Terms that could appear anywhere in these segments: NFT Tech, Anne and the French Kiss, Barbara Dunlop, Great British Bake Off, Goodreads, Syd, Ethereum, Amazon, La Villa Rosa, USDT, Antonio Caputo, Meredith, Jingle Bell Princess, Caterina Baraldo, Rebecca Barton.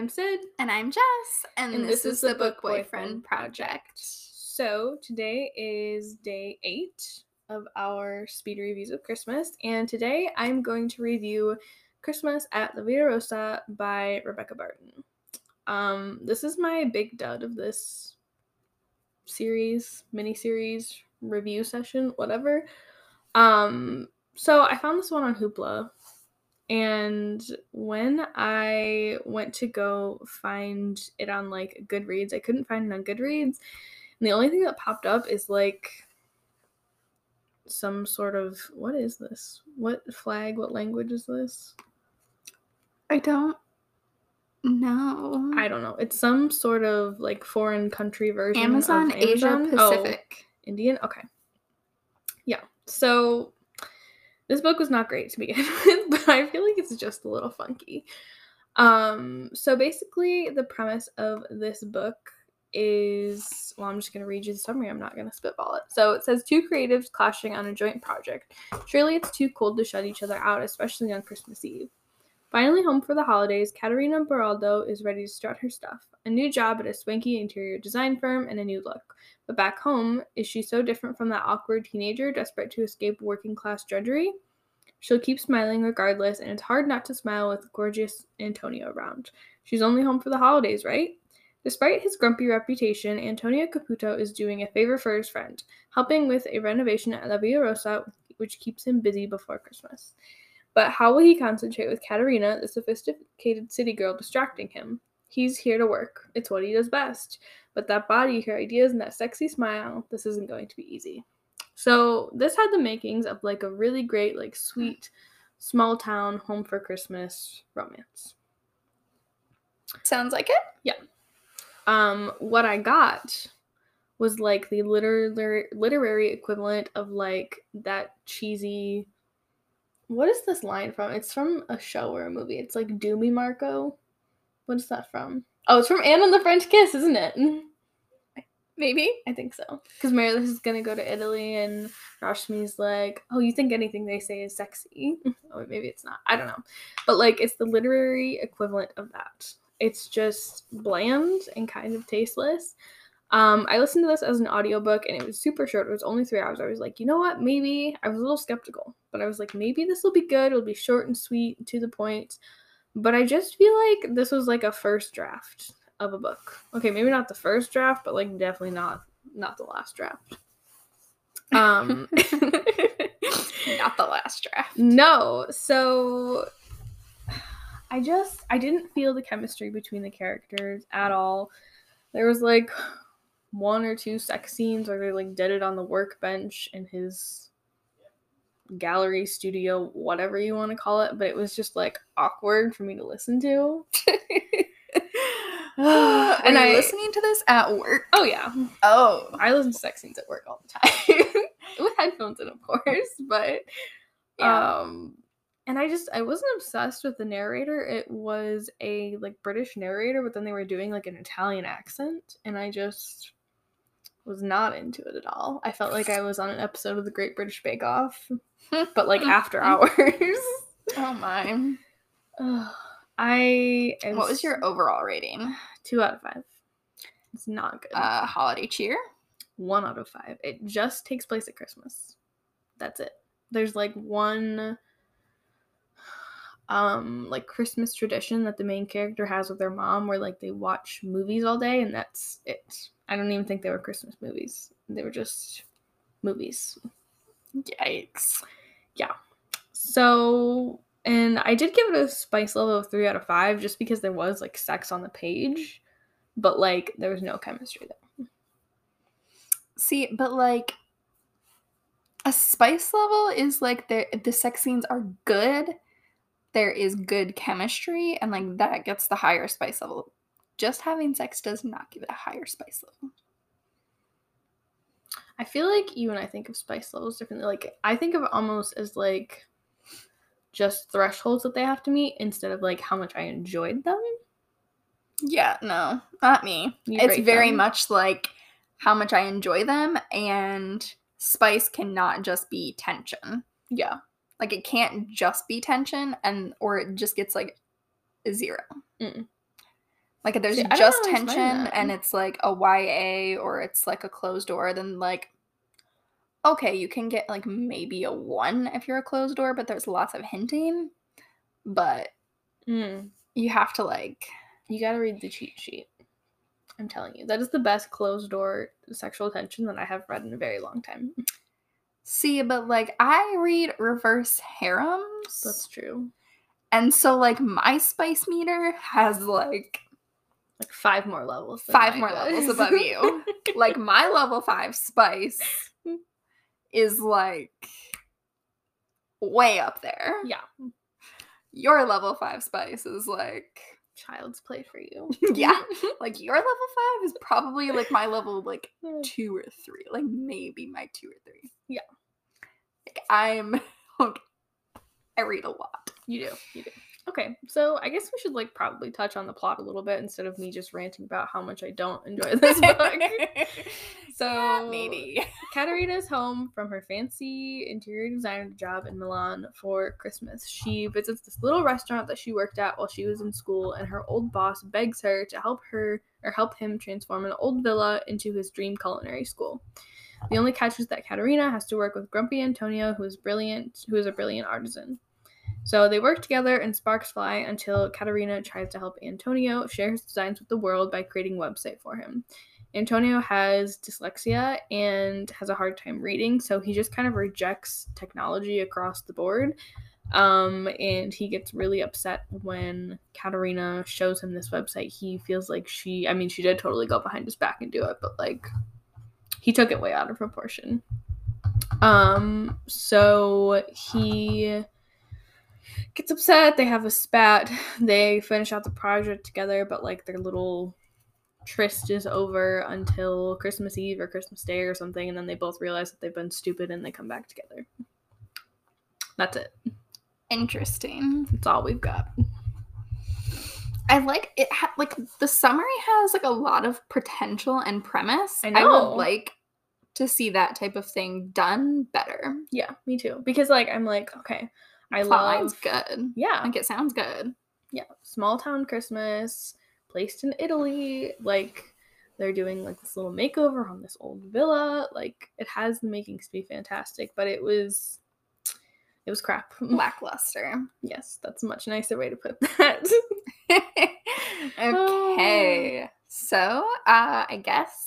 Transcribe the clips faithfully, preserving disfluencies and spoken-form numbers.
I'm Sid. And I'm Jess. And, and this, this is the Book Boyfriend Project. So today is day eight of our speed reviews of Christmas. And today I'm going to review Christmas at La Villa Rosa by Rebecca Barton. Um, this is my big dud of this series, miniseries, review session, whatever. Um, so I found this one on Hoopla. And when I went to go find it on, like, Goodreads, I couldn't find it on Goodreads. And the only thing that popped up is, like, some sort of, what is this? What flag, what language is this? I don't know. I don't know. It's some sort of, like, foreign country version Amazon, of Amazon. Asia Pacific. Oh, Indian? Okay. Yeah. So this book was not great to begin with, but I feel like it's just a little funky. Um, so basically, the premise of this book is, well, I'm just going to read you the summary. I'm not going to spitball it. So it says, two creatives clashing on a joint project. Surely it's too cold to shut each other out, especially on Christmas Eve. Finally home for the holidays, Caterina Baraldo is ready to start her stuff. A new job at a swanky interior design firm and a new look. But back home, is she so different from that awkward teenager desperate to escape working-class drudgery? She'll keep smiling regardless, and it's hard not to smile with gorgeous Antonio around. She's only home for the holidays, right? Despite his grumpy reputation, Antonio Caputo is doing a favor for his friend, helping with a renovation at La Villa Rosa, which keeps him busy before Christmas. But how will he concentrate with Caterina, the sophisticated city girl, distracting him? He's here to work. It's what he does best. But that body, her ideas, and that sexy smile, this isn't going to be easy. So this had the makings of, like, a really great, like, sweet, small-town, home-for-Christmas romance. Sounds like it? Yeah. Um, what I got was, like, the liter- literary equivalent of, like, that cheesy... What is this line from? It's from a show or a movie. It's like, "Do me, Marco." What is that from? Oh, it's from Anne and the French Kiss, isn't it? Maybe. I think so. Because Meredith is going to go to Italy and Rashmi's like, oh, you think anything they say is sexy? Oh, maybe it's not. I don't know. But, like, it's the literary equivalent of that. It's just bland and kind of tasteless. Um, I listened to this as an audiobook, and it was super short. It was only three hours. I was like, you know what? Maybe. I was a little skeptical, but I was like, maybe this will be good. It'll be short and sweet and to the point. But I just feel like this was, like, a first draft of a book. Okay, maybe not the first draft, but, like, definitely not not the last draft. Um, not the last draft. No. So I just, I didn't feel the chemistry between the characters at all. There was, like, one or two sex scenes where they, like, did it on the workbench in his gallery, studio, whatever you want to call it, but it was just, like, awkward for me to listen to. Are and you I, listening to this at work? Oh, yeah. Oh. I listen to sex scenes at work all the time. With headphones in, of course, but, yeah. um, and I just, I wasn't obsessed with the narrator. It was a, like, British narrator, but then they were doing, like, an Italian accent, and I just was not into it at all. I felt like I was on an episode of the Great British Bake Off, but, like, after hours. Oh, my. Ugh. I... Was what was your overall rating? Two out of five. It's not good. Uh, holiday cheer? One out of five. It just takes place at Christmas. That's it. There's, like, one... Um, like, Christmas tradition that the main character has with their mom where, like, they watch movies all day, and that's it. I don't even think they were Christmas movies. They were just movies. Yikes. Yeah. So, and I did give it a spice level of three out of five just because there was, like, sex on the page, but, like, there was no chemistry there. See, but, like, a spice level is, like, the, the sex scenes are good. There is good chemistry, and, like, that gets the higher spice level. Just having sex does not give it a higher spice level. I feel like you and I think of spice levels differently. Like, I think of it almost as, like, just thresholds that they have to meet instead of, like, how much I enjoyed them. Yeah, no, not me. You it's very them. much, like, how much I enjoy them, and spice cannot just be tension. Yeah. Like, it can't just be tension, and or it just gets, like, a zero. Mm. Like, there's See, just tension, and it's like a Y A or it's like a closed door, then like, okay, you can get like maybe a one if you're a closed door, but there's lots of hinting. But mm. you have to like... You gotta read the cheat sheet. I'm telling you. That is the best closed door sexual tension that I have read in a very long time. See, but like, I read reverse harems. That's true. And so like, my spice meter has like... Like five more levels. Five more does. levels above you. Like, my level five spice is like way up there. Yeah. Your level five spice is like child's play for you. Yeah. Like, your level five is probably like my level like two or three. Like, maybe my two or three. Yeah. Like, I'm like, I read a lot. You do. You do. Okay. So I guess we should like probably touch on the plot a little bit instead of me just ranting about how much I don't enjoy this book. So yeah, maybe. Caterina's home from her fancy interior designer job in Milan for Christmas. She visits this little restaurant that she worked at while she was in school, and her old boss begs her to help her or help him transform an old villa into his dream culinary school. The only catch is that Caterina has to work with grumpy Antonio, who is brilliant, who is a brilliant artisan. So they work together and sparks fly until Caterina tries to help Antonio share his designs with the world by creating a website for him. Antonio has dyslexia and has a hard time reading, so he just kind of rejects technology across the board. Um, and he gets really upset when Caterina shows him this website. He feels like she, I mean, she did totally go behind his back and do it, but like, he took it way out of proportion. Um, so he... gets upset, they have a spat, they finish out the project together, but like their little tryst is over until Christmas Eve or Christmas Day or something, and then they both realize that they've been stupid and they come back together. That's it. Interesting. That's all we've got. I like it, ha- like the summary has like a lot of potential and premise. I know. I would like to see that type of thing done better. Yeah, me too. Because like, I'm like, okay. I love... Sounds good. Yeah. Like, it sounds good. Yeah. Small town Christmas, placed in Italy. Like, they're doing, like, this little makeover on this old villa. Like, it has the makings to be fantastic, but it was... It was crap. Lackluster. Yes, that's a much nicer way to put that. Okay. Oh. So, uh, I guess...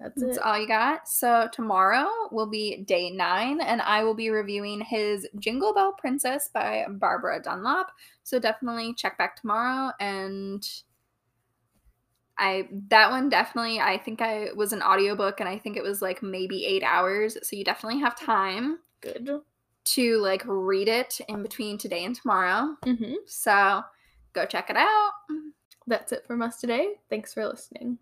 That's, That's all you got. So tomorrow will be day nine, and I will be reviewing his Jingle Bell Princess by Barbara Dunlop. So definitely check back tomorrow. And I that one definitely, I think I was an audiobook, and I think it was like maybe eight hours. So you definitely have time. Good. To like read it in between today and tomorrow. Mm-hmm. So go check it out. That's it from us today. Thanks for listening.